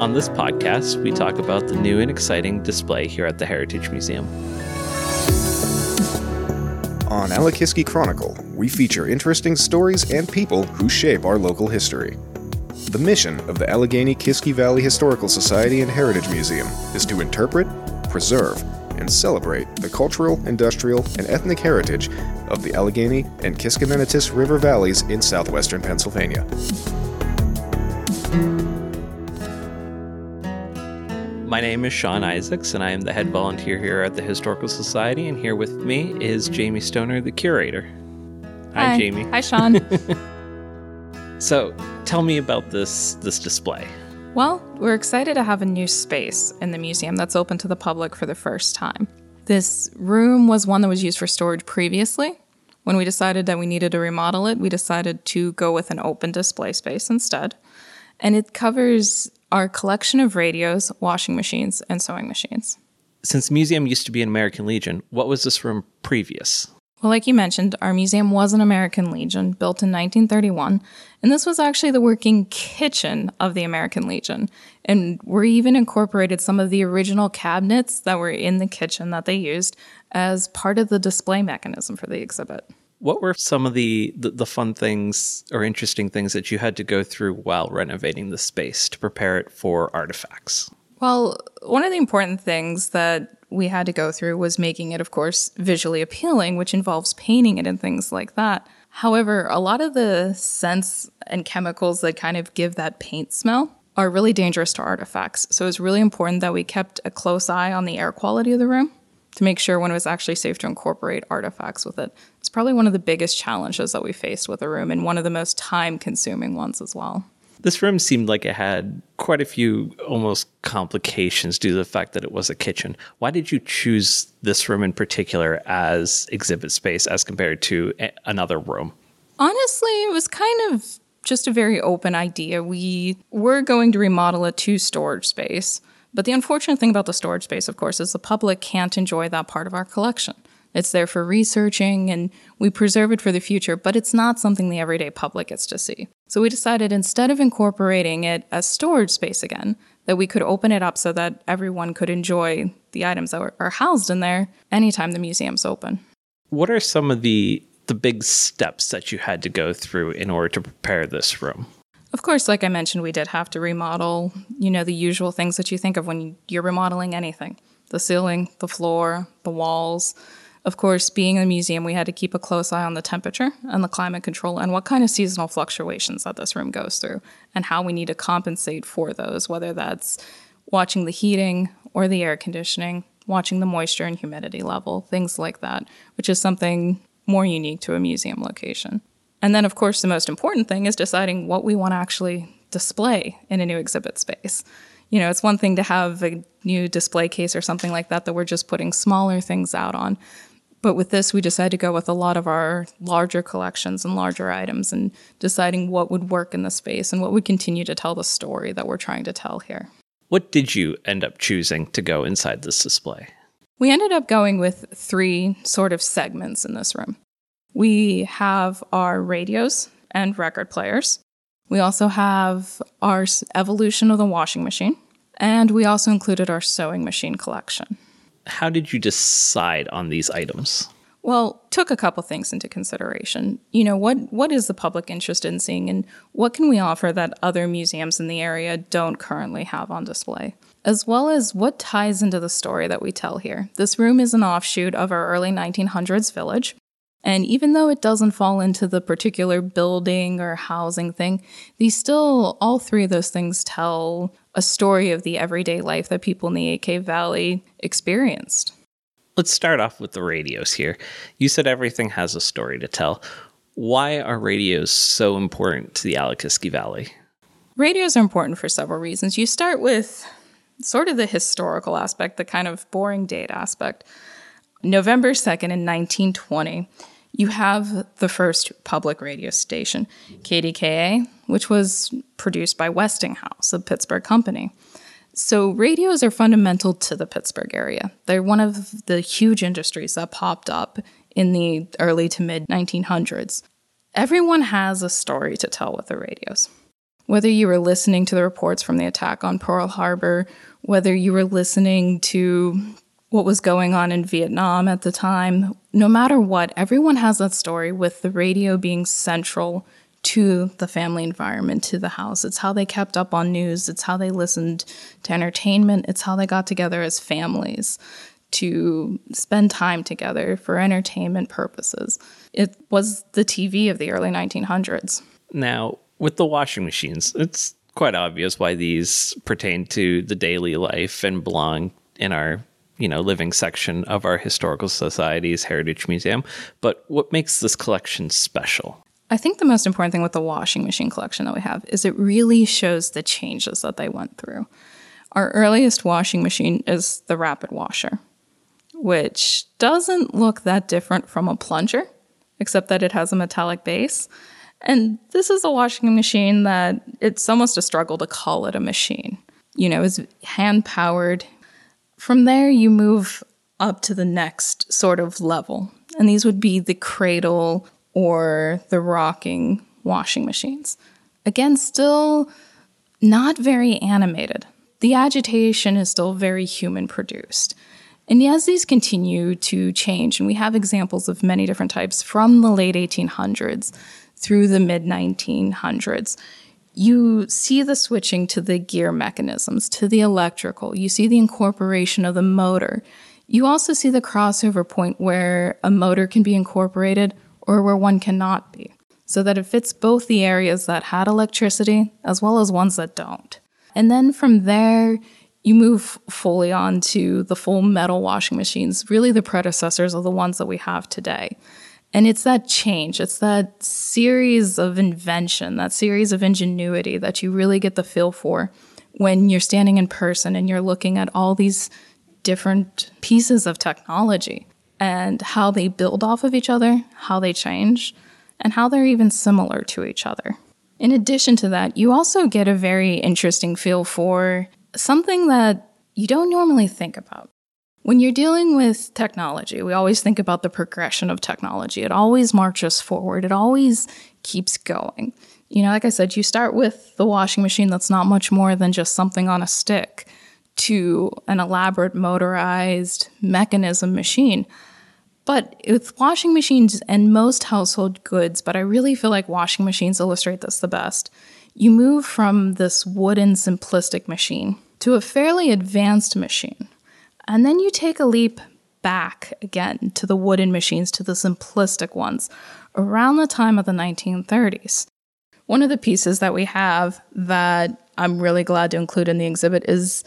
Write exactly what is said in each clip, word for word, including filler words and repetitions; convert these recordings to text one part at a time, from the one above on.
On this podcast, we talk about the new and exciting display here at the Heritage Museum. On Allegheny-Kiski Chronicle, we feature interesting stories and people who shape our local history. The mission of the Allegheny-Kiski Valley Historical Society and Heritage Museum is to interpret, preserve, and celebrate the cultural, industrial, and ethnic heritage of the Allegheny and Kiskamenetus River valleys in southwestern Pennsylvania. My name is Sean Isaacs, and I am the head volunteer here at the Historical Society, and here with me is Jamie Stoner, the curator. Hi, Hi. Jamie. Hi, Sean. So, tell me about this this display. Well, we're excited to have a new space in the museum that's open to the public for the first time. This room was one that was used for storage previously. When we decided that we needed to remodel it, we decided to go with an open display space instead, and it covers our collection of radios, washing machines, and sewing machines. Since the museum used to be an American Legion, what was this room previous? Well, like you mentioned, our museum was an American Legion, built in nineteen thirty-one, and this was actually the working kitchen of the American Legion, and we even incorporated some of the original cabinets that were in the kitchen that they used as part of the display mechanism for the exhibit. What were some of the, the, the fun things or interesting things that you had to go through while renovating the space to prepare it for artifacts? Well, one of the important things that we had to go through was making it, of course, visually appealing, which involves painting it and things like that. However, a lot of the scents and chemicals that kind of give that paint smell are really dangerous to artifacts. So it's really important that we kept a close eye on the air quality of the room to make sure when it was actually safe to incorporate artifacts with it. It's probably one of the biggest challenges that we faced with the room, and one of the most time-consuming ones as well. This room seemed like it had quite a few almost complications due to the fact that it was a kitchen. Why did you choose this room in particular as exhibit space as compared to a- another room? Honestly, it was kind of just a very open idea. We were going to remodel it to storage space. But the unfortunate thing about the storage space, of course, is the public can't enjoy that part of our collection. It's there for researching, and we preserve it for the future, but it's not something the everyday public gets to see. So we decided instead of incorporating it as storage space again, that we could open it up so that everyone could enjoy the items that are housed in there anytime the museum's open. What are some of the, the big steps that you had to go through in order to prepare this room? Of course, like I mentioned, we did have to remodel, you know, the usual things that you think of when you're remodeling anything. The ceiling, the floor, the walls. Of course, being a museum, we had to keep a close eye on the temperature and the climate control and what kind of seasonal fluctuations that this room goes through and how we need to compensate for those, whether that's watching the heating or the air conditioning, watching the moisture and humidity level, things like that, which is something more unique to a museum location. And then, of course, the most important thing is deciding what we want to actually display in a new exhibit space. You know, it's one thing to have a new display case or something like that that we're just putting smaller things out on. But with this, we decided to go with a lot of our larger collections and larger items and deciding what would work in the space and what would continue to tell the story that we're trying to tell here. What did you end up choosing to go inside this display? We ended up going with three sort of segments in this room. We have our radios and record players. We also have our evolution of the washing machine. And we also included our sewing machine collection. How did you decide on these items? Well, took a couple things into consideration. You know, what what is the public interest in seeing, and what can we offer that other museums in the area don't currently have on display? As well as what ties into the story that we tell here. This room is an offshoot of our early nineteen hundreds village. And even though it doesn't fall into the particular building or housing thing, these still, all three of those things tell a story of the everyday life that people in the A K Valley experienced. Let's start off with the radios here. You said everything has a story to tell. Why are radios so important to the Allegheny-Kiski Valley? Radios are important for several reasons. You start with sort of the historical aspect, the kind of boring date aspect. November second in nineteen twenty, you have the first public radio station, K D K A, which was produced by Westinghouse, a Pittsburgh company. So radios are fundamental to the Pittsburgh area. They're one of the huge industries that popped up in the early to mid nineteen hundreds. Everyone has a story to tell with the radios. whether you were listening to the reports from the attack on Pearl Harbor, whether you were listening to what was going on in Vietnam at the time, no matter what, everyone has that story, with the radio being central to the family environment, to the house. It's how they kept up on news. It's how they listened to entertainment. It's how they got together as families to spend time together for entertainment purposes. It was the T V of the early nineteen hundreds. Now, with the washing machines, it's quite obvious why these pertain to the daily life and belong in our, you know, living section of our Historical Society's Heritage Museum. But what makes this collection special? I think the most important thing with the washing machine collection that we have is it really shows the changes that they went through. Our earliest washing machine is the Rapid Washer, which doesn't look that different from a plunger, except that it has a metallic base. And this is a washing machine that it's almost a struggle to call it a machine. You know, it's hand-powered. From there, you move up to the next sort of level. And these would be the cradle or the rocking washing machines. Again, still not very animated. The agitation is still very human-produced. And as these continue to change, and we have examples of many different types from the late eighteen hundreds through the mid nineteen hundreds, you see the switching to the gear mechanisms, to the electrical. You see the incorporation of the motor. You also see the crossover point where a motor can be incorporated or where one cannot be, so that it fits both the areas that had electricity as well as ones that don't. And then from there, you move fully on to the full metal washing machines, really the predecessors of the ones that we have today. And it's that change, it's that series of invention, that series of ingenuity that you really get the feel for when you're standing in person and you're looking at all these different pieces of technology and how they build off of each other, how they change, and how they're even similar to each other. In addition to that, you also get a very interesting feel for something that you don't normally think about. When you're dealing with technology, we always think about the progression of technology. It always marches forward. It always keeps going. You know, like I said, you start with the washing machine that's not much more than just something on a stick to an elaborate motorized mechanism machine. But with washing machines and most household goods, but I really feel like washing machines illustrate this the best, you move from this wooden, simplistic machine to a fairly advanced machine. And then you take a leap back again to the wooden machines, to the simplistic ones, around the time of the nineteen thirties. One of the pieces that we have that I'm really glad to include in the exhibit is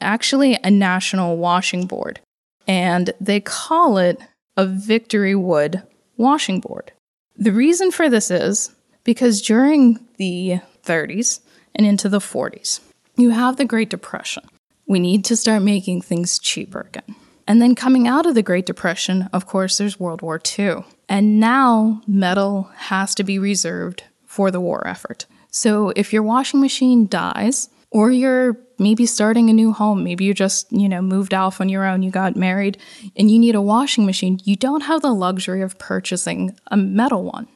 actually a National washing board. And they call it a Victory Wood washing board. The reason for this is because during the thirties and into the forties, you have the Great Depression. We need to start making things cheaper again. And then coming out of the Great Depression, of course, there's World War Two. And now metal has to be reserved for the war effort. So if your washing machine dies, or you're maybe starting a new home, maybe you just, you know, moved off on your own, you got married, and you need a washing machine, you don't have the luxury of purchasing a metal one.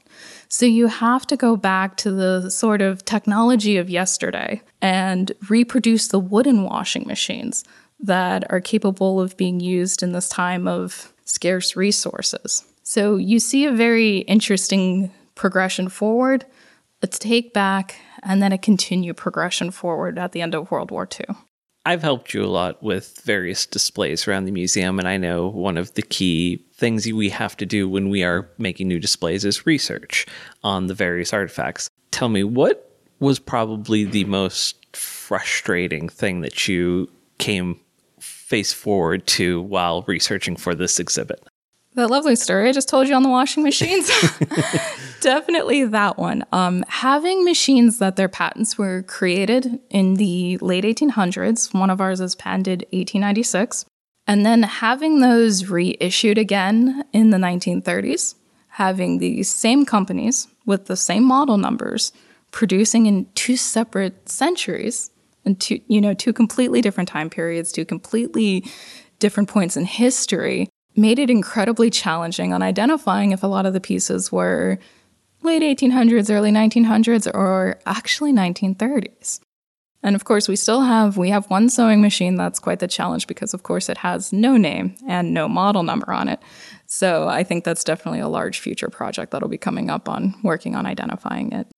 So you have to go back to the sort of technology of yesterday and reproduce the wooden washing machines that are capable of being used in this time of scarce resources. So you see a very interesting progression forward, a take back, and then a continued progression forward at the end of World War Two. I've helped you a lot with various displays around the museum, and I know one of the key things we have to do when we are making new displays is research on the various artifacts. Tell me, what was probably the most frustrating thing that you came face forward to while researching for this exhibit? That lovely story I just told you on the washing machines. Definitely that one. Um, having machines that their patents were created in the late eighteen hundreds, one of ours is patented eighteen ninety-six, and then having those reissued again in the nineteen thirties, having the same companies with the same model numbers producing in two separate centuries, and two, you know, two completely different time periods, two completely different points in history, made it incredibly challenging on identifying if a lot of the pieces were late eighteen hundreds, early nineteen hundreds, or actually nineteen thirties. And of course, we still have, we have one sewing machine that's quite the challenge because, of course, it has no name and no model number on it. So I think that's definitely a large future project that'll be coming up on working on identifying it.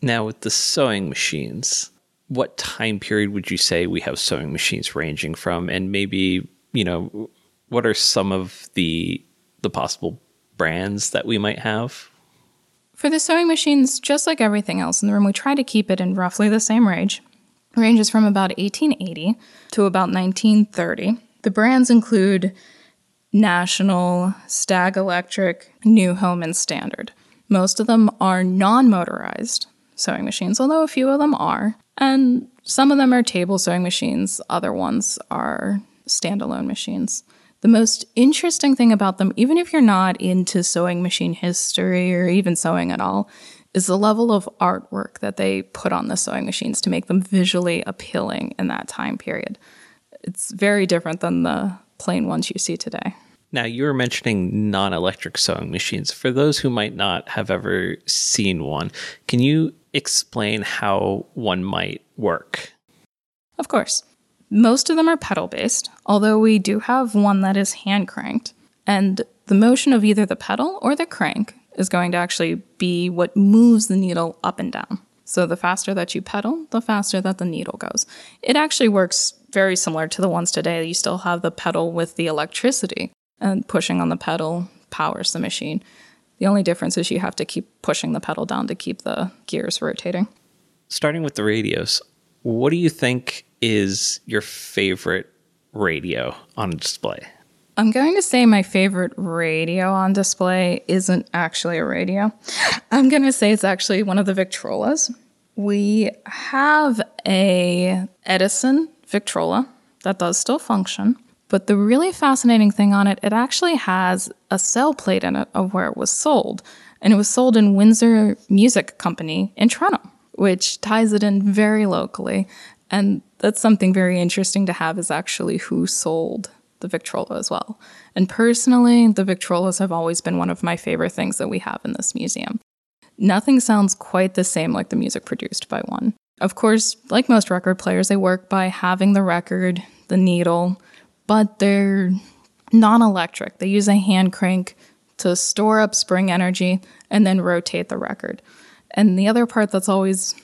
Now, with the sewing machines, what time period would you say we have sewing machines ranging from? And maybe, you know, what are some of the the possible brands that we might have? For the sewing machines, just like everything else in the room, we try to keep it in roughly the same range. Ranges from about eighteen eighty to about nineteen thirty. The brands include National, Stag Electric, New Home, and Standard. Most of them are non-motorized sewing machines, although a few of them are. And some of them are table sewing machines. Other ones are standalone machines. The most interesting thing about them, even if you're not into sewing machine history or even sewing at all, is the level of artwork that they put on the sewing machines to make them visually appealing in that time period. It's very different than the plain ones you see today. Now, you were mentioning non-electric sewing machines. For those who might not have ever seen one, can you explain how one might work? Of course. Most of them are pedal-based, although we do have one that is hand-cranked. And the motion of either the pedal or the crank is going to actually be what moves the needle up and down. So the faster that you pedal, the faster that the needle goes. It actually works very similar to the ones today. You still have the pedal with the electricity, and pushing on the pedal powers the machine. The only difference is you have to keep pushing the pedal down to keep the gears rotating. Starting with the radios, what do you think is your favorite radio on display? I'm going to say my favorite radio on display isn't actually a radio. I'm going to say it's actually one of the Victrolas. We have a Edison Victrola that does still function, but the really fascinating thing on it, it actually has a cell plate in it of where it was sold, and it was sold in Windsor Music Company in Trinom, which ties it in very locally, and that's something very interesting to have is actually who sold the Victrola as well. And personally, the Victrolas have always been one of my favorite things that we have in this museum. Nothing sounds quite the same like the music produced by one. Of course, like most record players, they work by having the record, the needle, but they're non-electric. They use a hand crank to store up spring energy and then rotate the record. And the other part that's always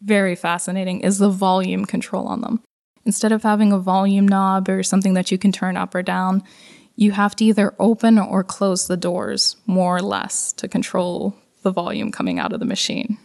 very fascinating is the volume control on them. Instead of having a volume knob or something that you can turn up or down, you have to either open or close the doors more or less to control the volume coming out of the machine.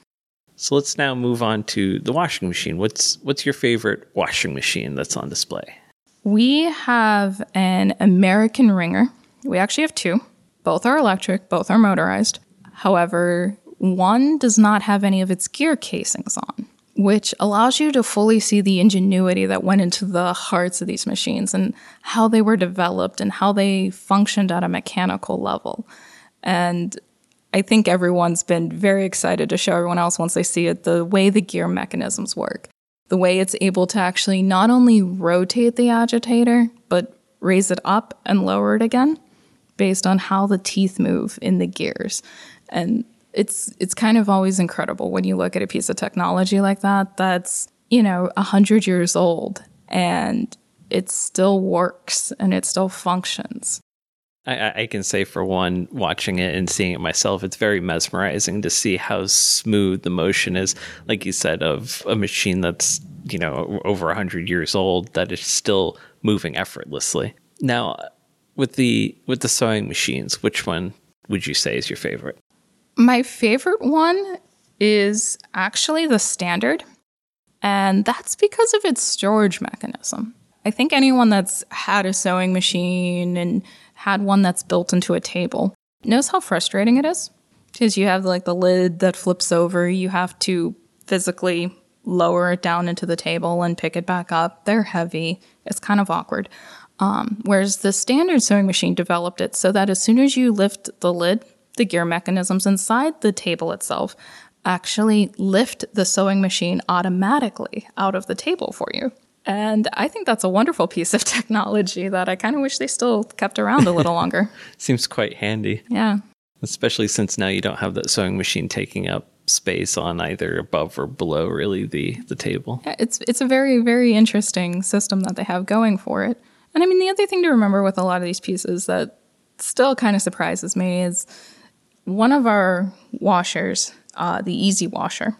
So let's now move on to the washing machine. What's what's your favorite washing machine that's on display? We have an American Ringer. We actually have two. Both are electric, both are motorized. However, one does not have any of its gear casings on, which allows you to fully see the ingenuity that went into the hearts of these machines and how they were developed and how they functioned at a mechanical level. And I think everyone's been very excited to show everyone else once they see it, the way the gear mechanisms work, the way it's able to actually not only rotate the agitator, but raise it up and lower it again based on how the teeth move in the gears. And It's it's kind of always incredible when you look at a piece of technology like that that's, you know, one hundred years old and it still works and it still functions. I, I can say for one, watching it and seeing it myself, it's very mesmerizing to see how smooth the motion is, like you said, of a machine that's, you know, over one hundred years old that is still moving effortlessly. Now, with the with the sewing machines, which one would you say is your favorite? My favorite one is actually the Standard, and that's because of its storage mechanism. I think anyone that's had a sewing machine and had one that's built into a table knows how frustrating it is, because you have like the lid that flips over, you have to physically lower it down into the table and pick it back up. They're heavy. It's kind of awkward. Um, whereas the Standard sewing machine developed it so that as soon as you lift the lid, the gear mechanisms inside the table itself actually lift the sewing machine automatically out of the table for you. And I think that's a wonderful piece of technology that I kind of wish they still kept around a little longer. Seems quite handy. Yeah. especially since now you don't have that sewing machine taking up space on either above or below really the the table. Yeah, it's it's a very, very interesting system that they have going for it. And I mean, the other thing to remember with a lot of these pieces that still kind of surprises me is one of our washers, uh, the Easy Washer,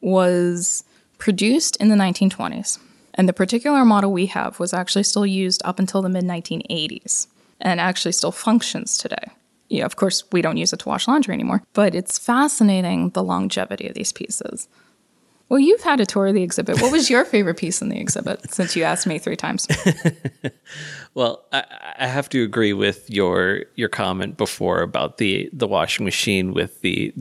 was produced in the nineteen twenties. And the particular model we have was actually still used up until the mid nineteen eighties and actually still functions today. Yeah, of course, we don't use it to wash laundry anymore, but it's fascinating the longevity of these pieces. Well, you've had a tour of the exhibit. What was your favorite piece in the exhibit, since you asked me three times? Well, I, I have to agree with your your comment before about the, the washing machine with the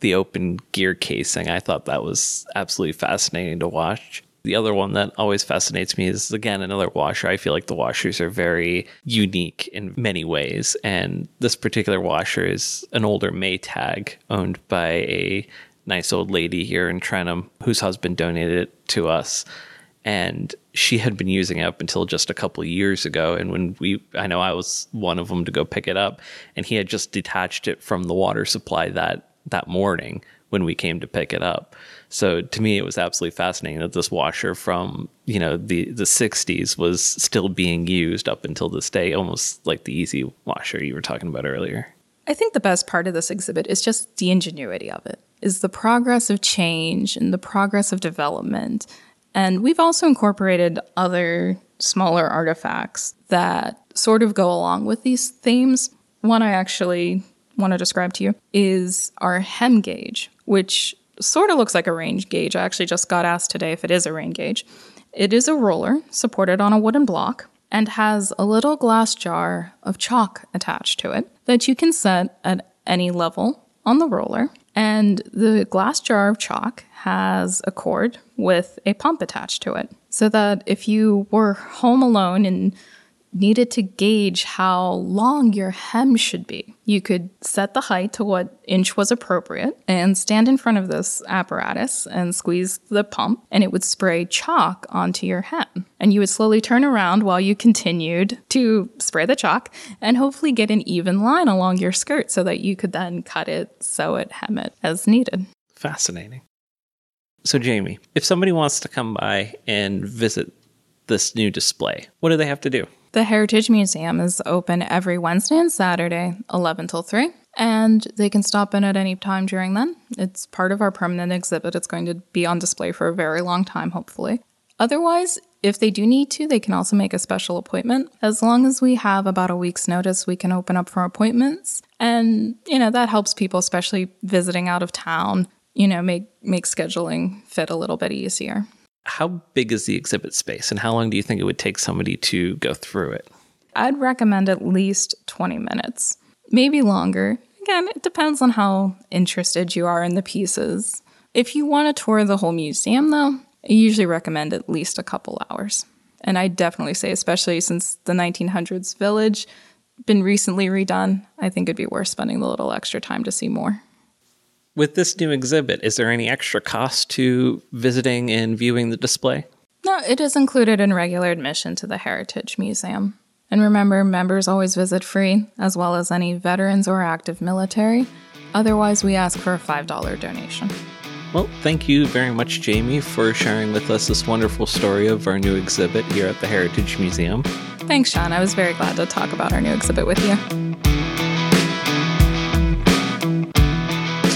the open gear casing. I thought that was absolutely fascinating to watch. The other one that always fascinates me is, again, another washer. I feel like the washers are very unique in many ways. And this particular washer is an older Maytag owned by a nice old lady here in Trinom whose husband donated it to us. And she had been using it up until just a couple of years ago. And when we, I know I was one of them to go pick it up, and he had just detached it from the water supply that, that morning when we came to pick it up. So to me, it was absolutely fascinating that this washer from, you know, the, the sixties was still being used up until this day, almost like the Easy Washer you were talking about earlier. I think the best part of this exhibit is just the ingenuity of it, is the progress of change and the progress of development. And we've also incorporated other smaller artifacts that sort of go along with these themes. One I actually want to describe to you is our hem gauge, which sort of looks like a range gauge. I actually just got asked today if it is a range gauge. It is a roller supported on a wooden block and has a little glass jar of chalk attached to it that you can set at any level on the roller. And the glass jar of chalk has a cord with a pump attached to it, so that if you were home alone and needed to gauge how long your hem should be, you could set the height to what inch was appropriate and stand in front of this apparatus and squeeze the pump, and it would spray chalk onto your hem. And you would slowly turn around while you continued to spray the chalk and hopefully get an even line along your skirt so that you could then cut it, sew it, hem it as needed. Fascinating. So, Jamie, if somebody wants to come by and visit this new display, what do they have to do? The Heritage Museum is open every Wednesday and Saturday, eleven till three, and they can stop in at any time during then. It's part of our permanent exhibit. It's going to be on display for a very long time, hopefully. Otherwise, if they do need to, they can also make a special appointment. As long as we have about a week's notice, we can open up for appointments. And, you know, that helps people, especially visiting out of town, you know, make, make scheduling fit a little bit easier. How big is the exhibit space, and how long do you think it would take somebody to go through it? I'd recommend at least twenty minutes, maybe longer. Again, it depends on how interested you are in the pieces. If you want to tour the whole museum, though, I usually recommend at least a couple hours. And I definitely say, especially since the nineteen hundreds village been recently redone, I think it'd be worth spending the little extra time to see more. With this new exhibit, is there any extra cost to visiting and viewing the display? No, it is included in regular admission to the Heritage Museum. And remember, members always visit free, as well as any veterans or active military. Otherwise, we ask for a five dollars donation. Well, thank you very much, Jamie, for sharing with us this wonderful story of our new exhibit here at the Heritage Museum. Thanks, Sean. I was very glad to talk about our new exhibit with you.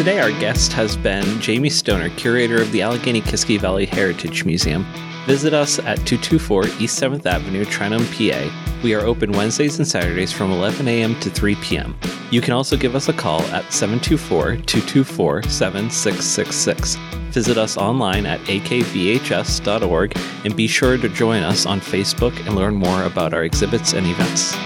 Today, our guest has been Jamie Stoner, curator of the Allegheny-Kiski Valley Heritage Museum. Visit us at two twenty-four East seventh Avenue, Trinom, P A. We are open Wednesdays and Saturdays from eleven a.m. to three p.m. You can also give us a call at seven two four, two two four, seven six six six. Visit us online at a k v h s dot org, and be sure to join us on Facebook and learn more about our exhibits and events.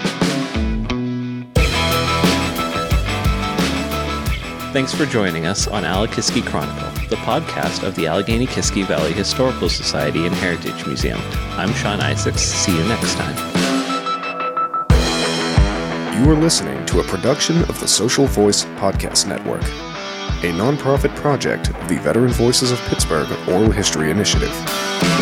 Thanks for joining us on Allegheny-Kiski Chronicle, the podcast of the Allegheny-Kiski Valley Historical Society and Heritage Museum. I'm Sean Isaacs. See you next time. You are listening to a production of the Social Voice Podcast Network, a nonprofit project of the Veteran Voices of Pittsburgh Oral History Initiative.